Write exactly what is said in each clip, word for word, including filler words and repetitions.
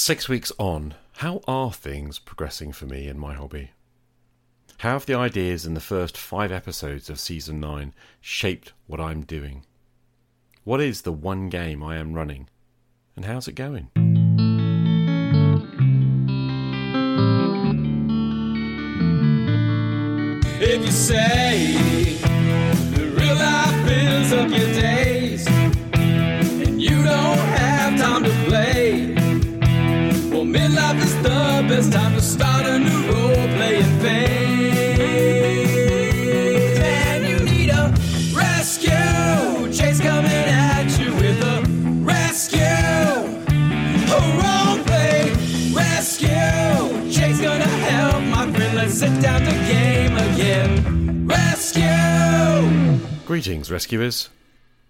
six weeks on, how are things progressing for me in my hobby? How have the ideas in the first five episodes of Season nine shaped what I'm doing? What is the one game I am running? And how's it going? If you say the real life fills up your days and you don't have time to play, well, midlife is the best time to start a new role-playing phase. Sit down to game again. Rescue! Greetings, rescuers.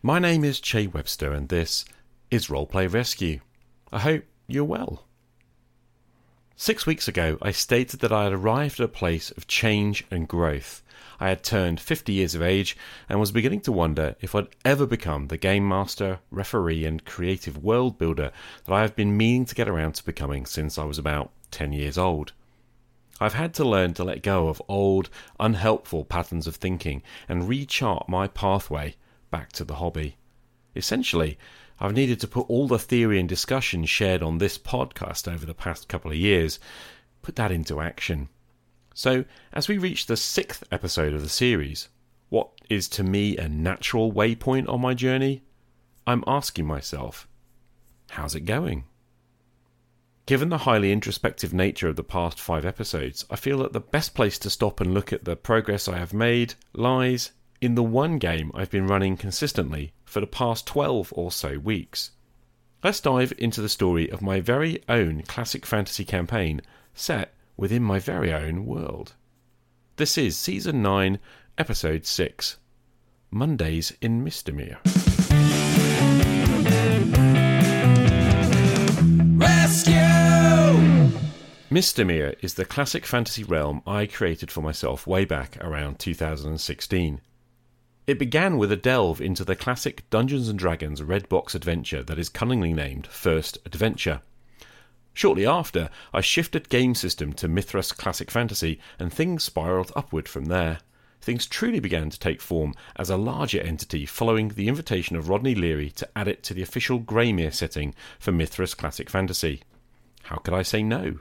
My name is Che Webster, and this is Roleplay Rescue. I hope you're well. Six weeks ago, I stated that I had arrived at a place of change and growth. I had turned fifty years of age and was beginning to wonder if I'd ever become the game master, referee, and creative world builder that I have been meaning to get around to becoming since I was about ten years old. I've had to learn to let go of old, unhelpful patterns of thinking and rechart my pathway back to the hobby. Essentially, I've needed to put all the theory and discussion shared on this podcast over the past couple of years, put that into action. So, as we reach the sixth episode of the series, what is to me a natural waypoint on my journey? I'm asking myself, how's it going? Given the highly introspective nature of the past five episodes, I feel that the best place to stop and look at the progress I have made lies in the one game I've been running consistently for the past twelve or so weeks. Let's dive into the story of my very own classic fantasy campaign set within my very own world. This is Season nine, Episode six, Mondays in Mystamyr. Rescue! Mystamyr is the classic fantasy realm I created for myself way back around two thousand sixteen. It began with a delve into the classic Dungeons and Dragons red box adventure that is cunningly named First Adventure. Shortly after, I shifted game system to Mythras Classic Fantasy, and things spiralled upward from there. Things truly began to take form as a larger entity following the invitation of Rodney Leary to add it to the official Greymire setting for Mythras Classic Fantasy. How could I say no?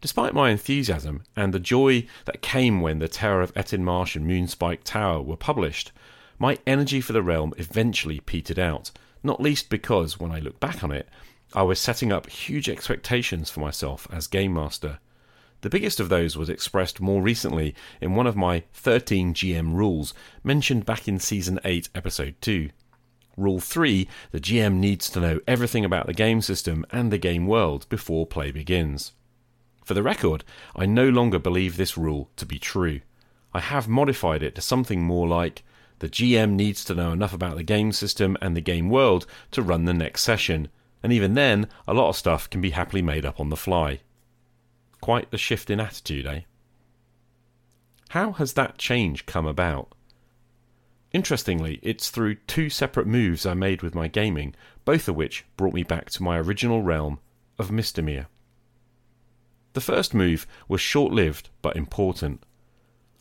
Despite my enthusiasm and the joy that came when The Terror of Ettinmarsh and Moonspike Tower were published, my energy for the realm eventually petered out, not least because, when I look back on it, I was setting up huge expectations for myself as Game Master. The biggest of those was expressed more recently in one of my thirteen G M rules, mentioned back in Season eight, Episode two. Rule three, the G M needs to know everything about the game system and the game world before play begins. For the record, I no longer believe this rule to be true. I have modified it to something more like, the G M needs to know enough about the game system and the game world to run the next session, and even then, a lot of stuff can be happily made up on the fly. Quite the shift in attitude, eh? How has that change come about? Interestingly, it's through two separate moves I made with my gaming, both of which brought me back to my original realm of Mystamyr. The first move was short-lived but important.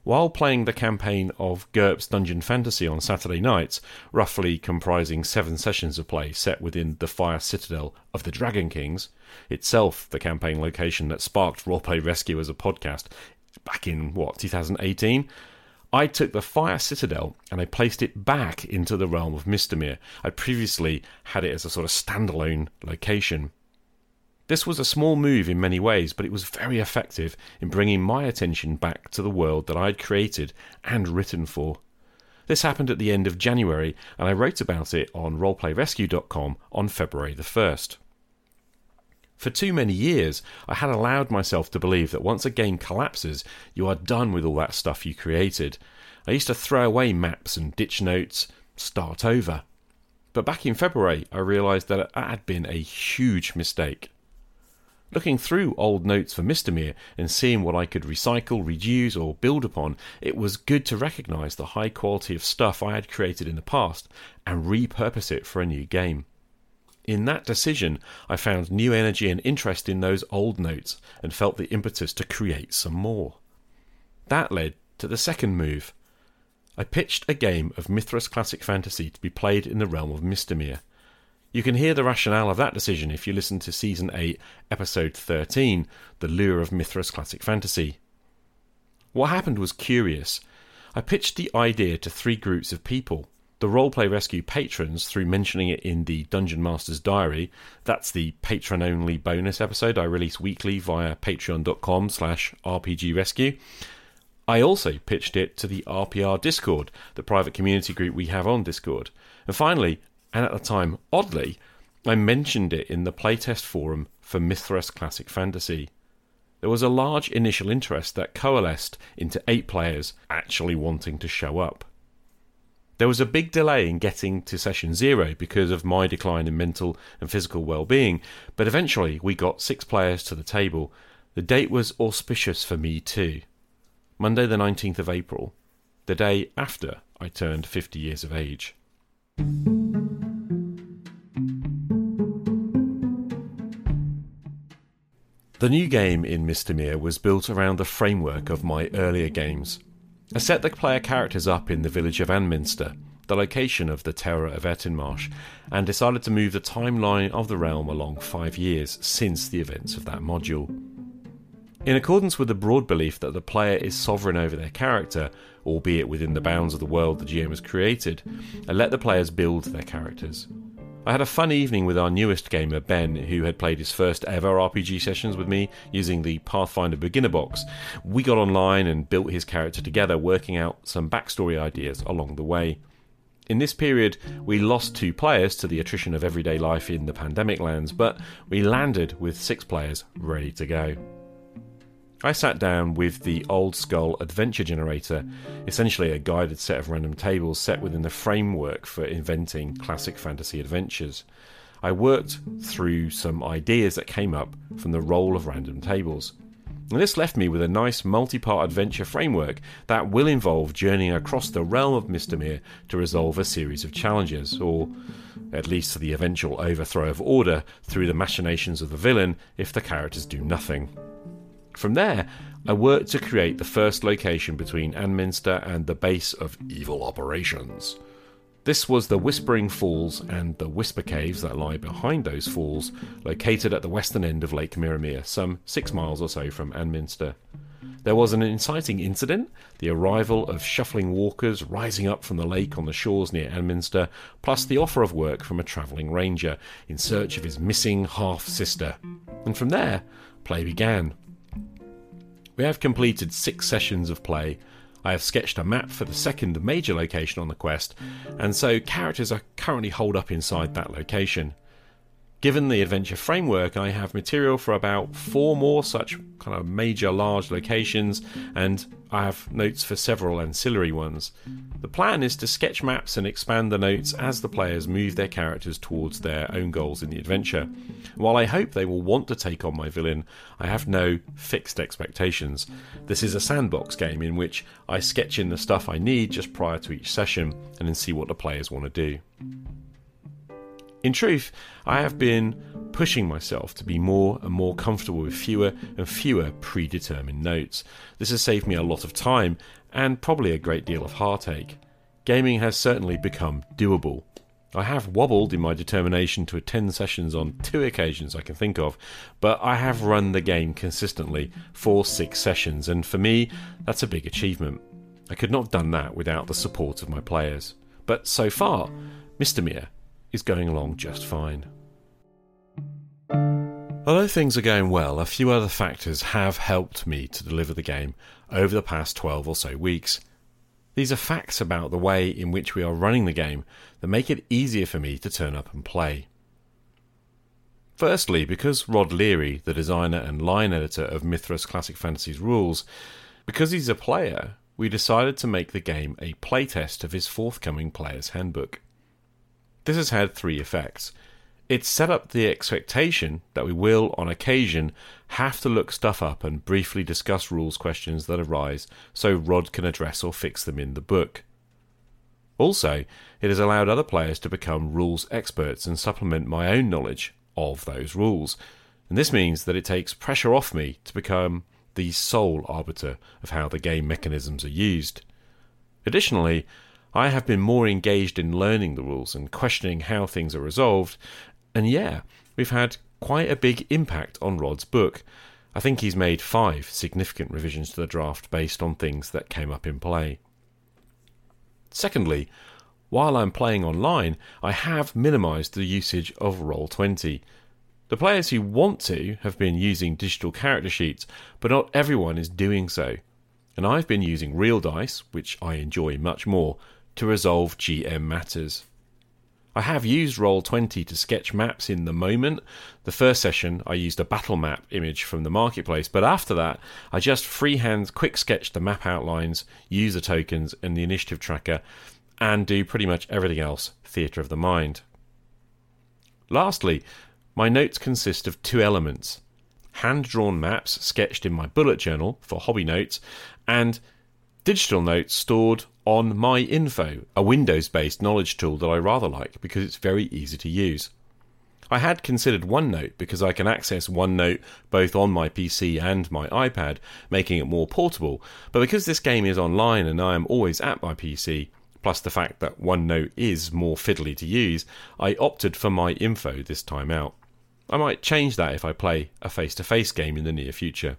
While playing the campaign of GURPS Dungeon Fantasy on Saturday nights, roughly comprising seven sessions of play set within the Fire Citadel of the Dragon Kings, itself the campaign location that sparked Roleplay Rescue as a podcast back in, what, two thousand eighteen? I took the Fire Citadel and I placed it back into the realm of Mystamyr. I previously had it as a sort of standalone location. This was a small move in many ways, but it was very effective in bringing my attention back to the world that I had created and written for. This happened at the end of January, and I wrote about it on roleplay rescue dot com on February the first. For too many years, I had allowed myself to believe that once a game collapses, you are done with all that stuff you created. I used to throw away maps and ditch notes, start over. But back in February, I realised that that had been a huge mistake. Looking through old notes for Mystamyr and seeing what I could recycle, reuse or build upon, it was good to recognise the high quality of stuff I had created in the past and repurpose it for a new game. In that decision, I found new energy and interest in those old notes and felt the impetus to create some more. That led to the second move. I pitched a game of Mythras Classic Fantasy to be played in the realm of Mystamyr. You can hear the rationale of that decision if you listen to Season eight, Episode thirteen, The Lure of Mythras Classic Fantasy. What happened was curious. I pitched the idea to three groups of people. The Roleplay Rescue patrons, through mentioning it in the Dungeon Master's Diary, that's the patron-only bonus episode I release weekly via patreon.com slash rpgrescue. I also pitched it to the R P R Discord, the private community group we have on Discord. And finally, and at the time, oddly, I mentioned it in the playtest forum for Mythras Classic Fantasy. There was a large initial interest that coalesced into eight players actually wanting to show up. There was a big delay in getting to session zero because of my decline in mental and physical well-being, but eventually we got six players to the table. The date was auspicious for me too. Monday the nineteenth of April, the day after I turned fifty years of age. The new game in Mystamyr was built around the framework of my earlier games. I set the player characters up in the village of Ennminster, the location of the Terror of Ettinmarsh, and decided to move the timeline of the realm along five years since the events of that module. In accordance with the broad belief that the player is sovereign over their character, albeit within the bounds of the world the G M has created, I let the players build their characters. I had a fun evening with our newest gamer, Ben, who had played his first ever R P G sessions with me using the Pathfinder beginner box. We got online and built his character together, working out some backstory ideas along the way. In this period, we lost two players to the attrition of everyday life in the pandemic lands, but we landed with six players ready to go. I sat down with the Old Skull Adventure Generator, essentially a guided set of random tables set within the framework for inventing classic fantasy adventures. I worked through some ideas that came up from the roll of random tables. And this left me with a nice multi-part adventure framework that will involve journeying across the realm of Mystamyr to resolve a series of challenges, or at least the eventual overthrow of order through the machinations of the villain if the characters do nothing. From there, I worked to create the first location between Ennminster and the base of evil operations. This was the Whispering Falls and the Whisper Caves that lie behind those falls, located at the western end of Lake Miramir, some six miles or so from Ennminster. There was an inciting incident, the arrival of shuffling walkers rising up from the lake on the shores near Ennminster, plus the offer of work from a travelling ranger in search of his missing half-sister. And from there, play began. We have completed six sessions of play. I have sketched a map for the second major location on the quest, and so characters are currently holed up inside that location. Given the adventure framework, I have material for about four more such kind of major large locations, and I have notes for several ancillary ones. The plan is to sketch maps and expand the notes as the players move their characters towards their own goals in the adventure. While I hope they will want to take on my villain, I have no fixed expectations. This is a sandbox game in which I sketch in the stuff I need just prior to each session and then see what the players want to do. In truth, I have been pushing myself to be more and more comfortable with fewer and fewer predetermined notes. This has saved me a lot of time and probably a great deal of heartache. Gaming has certainly become doable. I have wobbled in my determination to attend sessions on two occasions I can think of, but I have run the game consistently for six sessions, and for me, that's a big achievement. I could not have done that without the support of my players. But so far, Mystamyr is going along just fine. Although things are going well, a few other factors have helped me to deliver the game over the past twelve or so weeks. These are facts about the way in which we are running the game that make it easier for me to turn up and play. Firstly, because Rod Leary, the designer and line editor of Mythras Classic Fantasy's rules, because he's a player, we decided to make the game a playtest of his forthcoming Player's Handbook. This has had three effects. It's set up the expectation that we will, on occasion, have to look stuff up and briefly discuss rules questions that arise so Rod can address or fix them in the book. Also, it has allowed other players to become rules experts and supplement my own knowledge of those rules. And this means that it takes pressure off me to become the sole arbiter of how the game mechanisms are used. Additionally, I have been more engaged in learning the rules and questioning how things are resolved. And yeah, we've had quite a big impact on Rod's book. I think he's made five significant revisions to the draft based on things that came up in play. Secondly, while I'm playing online, I have minimised the usage of Roll twenty. The players who want to have been using digital character sheets, but not everyone is doing so. And I've been using real dice, which I enjoy much more, to resolve G M matters. I have used Roll twenty to sketch maps in the moment. The first session, I used a battle map image from the marketplace, but after that, I just freehand quick sketch the map outlines, user tokens, and the initiative tracker, and do pretty much everything else theatre of the mind. Lastly, my notes consist of two elements: hand-drawn maps sketched in my bullet journal for hobby notes, and digital notes stored on MyInfo, a Windows-based knowledge tool that I rather like because it's very easy to use. I had considered OneNote because I can access OneNote both on my P C and my iPad, making it more portable, but because this game is online and I am always at my P C, plus the fact that OneNote is more fiddly to use, I opted for MyInfo this time out. I might change that if I play a face-to-face game in the near future.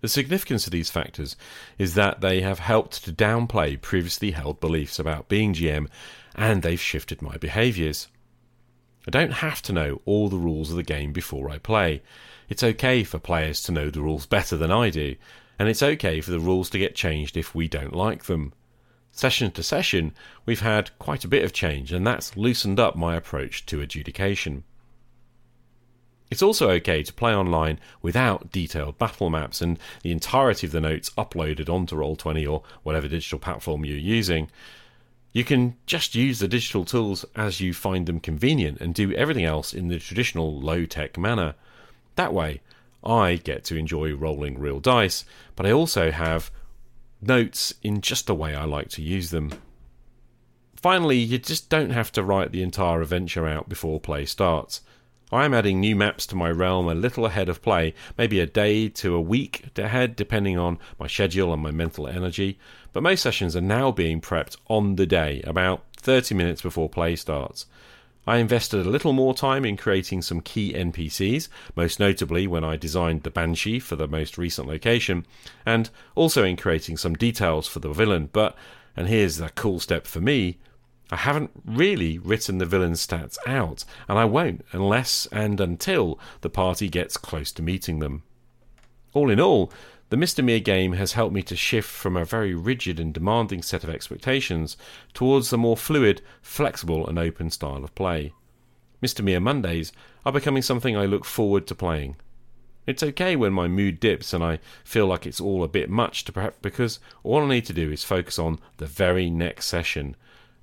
The significance of these factors is that they have helped to downplay previously held beliefs about being G M, and they've shifted my behaviours. I don't have to know all the rules of the game before I play. It's okay for players to know the rules better than I do, and it's okay for the rules to get changed if we don't like them. Session to session, we've had quite a bit of change, and that's loosened up my approach to adjudication. It's also okay to play online without detailed battle maps and the entirety of the notes uploaded onto Roll twenty or whatever digital platform you're using. You can just use the digital tools as you find them convenient and do everything else in the traditional low-tech manner. That way, I get to enjoy rolling real dice, but I also have notes in just the way I like to use them. Finally, you just don't have to write the entire adventure out before play starts. I am adding new maps to my realm a little ahead of play, maybe a day to a week ahead, depending on my schedule and my mental energy, but most sessions are now being prepped on the day, about thirty minutes before play starts. I invested a little more time in creating some key N P Cs, most notably when I designed the Banshee for the most recent location, and also in creating some details for the villain, but, and here's the cool step for me, I haven't really written the villain's stats out, and I won't unless and until the party gets close to meeting them. All in all, the Mystamyr game has helped me to shift from a very rigid and demanding set of expectations towards a more fluid, flexible and open style of play. Mystamyr Mondays are becoming something I look forward to playing. It's okay when my mood dips and I feel like it's all a bit much to prep, because all I need to do is focus on the very next session.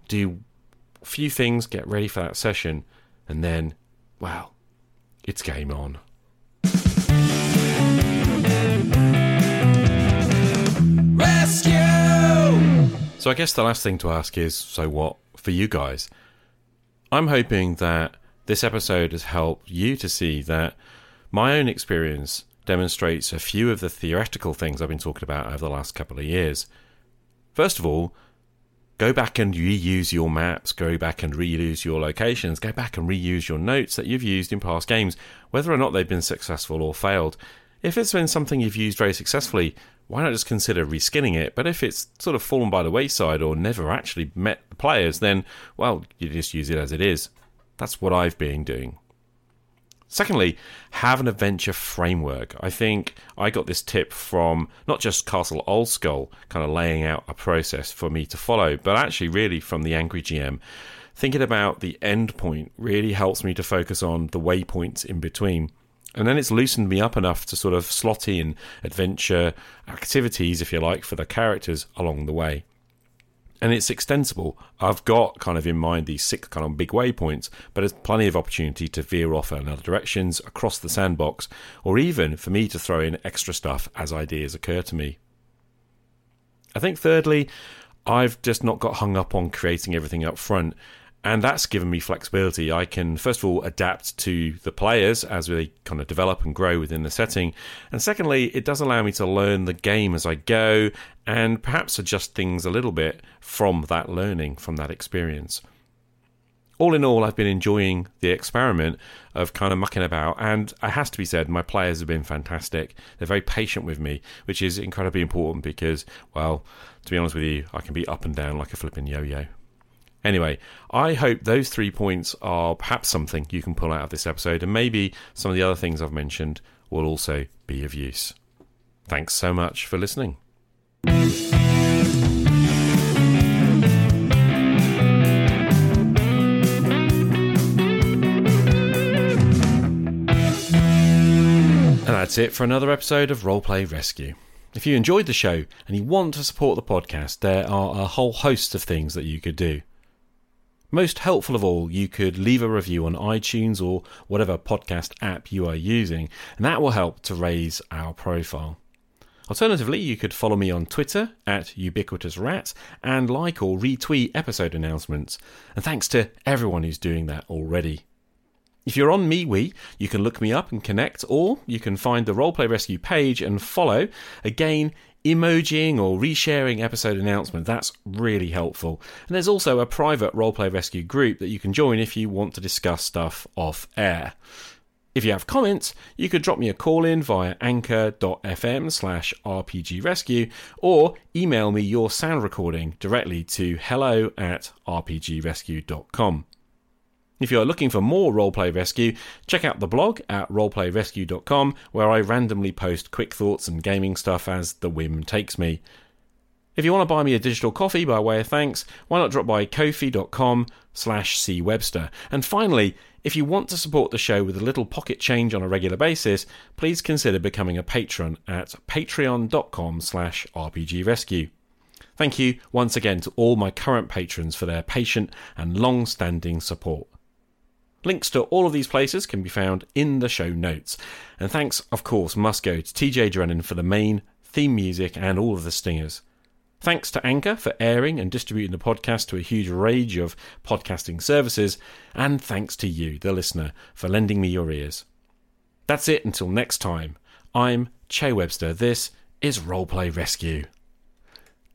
Do a few things, get ready for that session, and then, well, it's game on. Rescue! So I guess the last thing to ask is, so what for you guys? I'm hoping that this episode has helped you to see that my own experience demonstrates a few of the theoretical things I've been talking about over the last couple of years. First of all, go back and reuse your maps, go back and reuse your locations, go back and reuse your notes that you've used in past games, whether or not they've been successful or failed. If it's been something you've used very successfully, why not just consider reskinning it? But if it's sort of fallen by the wayside or never actually met the players, then, well, you just use it as it is. That's what I've been doing. Secondly, have an adventure framework. I think I got this tip from not just Castle Old Skull, kind of laying out a process for me to follow, but actually really from the Angry G M. Thinking about the end point really helps me to focus on the waypoints in between. And then it's loosened me up enough to sort of slot in adventure activities, if you like, for the characters along the way. And it's extensible. I've got kind of in mind these six kind of big waypoints, but there's plenty of opportunity to veer off in other directions across the sandbox, or even for me to throw in extra stuff as ideas occur to me. I think thirdly, I've just not got hung up on creating everything up front. And that's given me flexibility. I can, first of all, adapt to the players as they kind of develop and grow within the setting. And secondly, it does allow me to learn the game as I go and perhaps adjust things a little bit from that learning, from that experience. All in all, I've been enjoying the experiment of kind of mucking about. And it has to be said, my players have been fantastic. They're very patient with me, which is incredibly important because, well, to be honest with you, I can be up and down like a flipping yo-yo. Anyway, I hope those three points are perhaps something you can pull out of this episode, and maybe some of the other things I've mentioned will also be of use. Thanks so much for listening. And that's it for another episode of Roleplay Rescue. If you enjoyed the show and you want to support the podcast, there are a whole host of things that you could do. Most helpful of all, you could leave a review on iTunes or whatever podcast app you are using, and that will help to raise our profile. Alternatively, you could follow me on Twitter at ubiquitousrat and like or retweet episode announcements. And thanks to everyone who's doing that already. If you're on MeWe, you can look me up and connect, or you can find the Roleplay Rescue page and follow. Again, emojiing or resharing episode announcement, that's really helpful. And there's also a private Roleplay Rescue group that you can join if you want to discuss stuff off air. If you have comments, you could drop me a call in via anchor dot f m slash r p g rescue or email me your sound recording directly to hello at r p g rescue dot com. If you're looking for more Roleplay Rescue, check out the blog at roleplay rescue dot com, where I randomly post quick thoughts and gaming stuff as the whim takes me. If you want to buy me a digital coffee by way of thanks, why not drop by ko-fi dot com slash c webster. And finally, if you want to support the show with a little pocket change on a regular basis, please consider becoming a patron at patreon dot com slash r p g rescue. Thank you once again to all my current patrons for their patient and long-standing support. Links to all of these places can be found in the show notes. And thanks, of course, must go to T J Drennan for the main, theme music and all of the stingers. Thanks to Anchor for airing and distributing the podcast to a huge range of podcasting services. And thanks to you, the listener, for lending me your ears. That's it until next time. I'm Che Webster. This is Roleplay Rescue.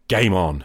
Game on!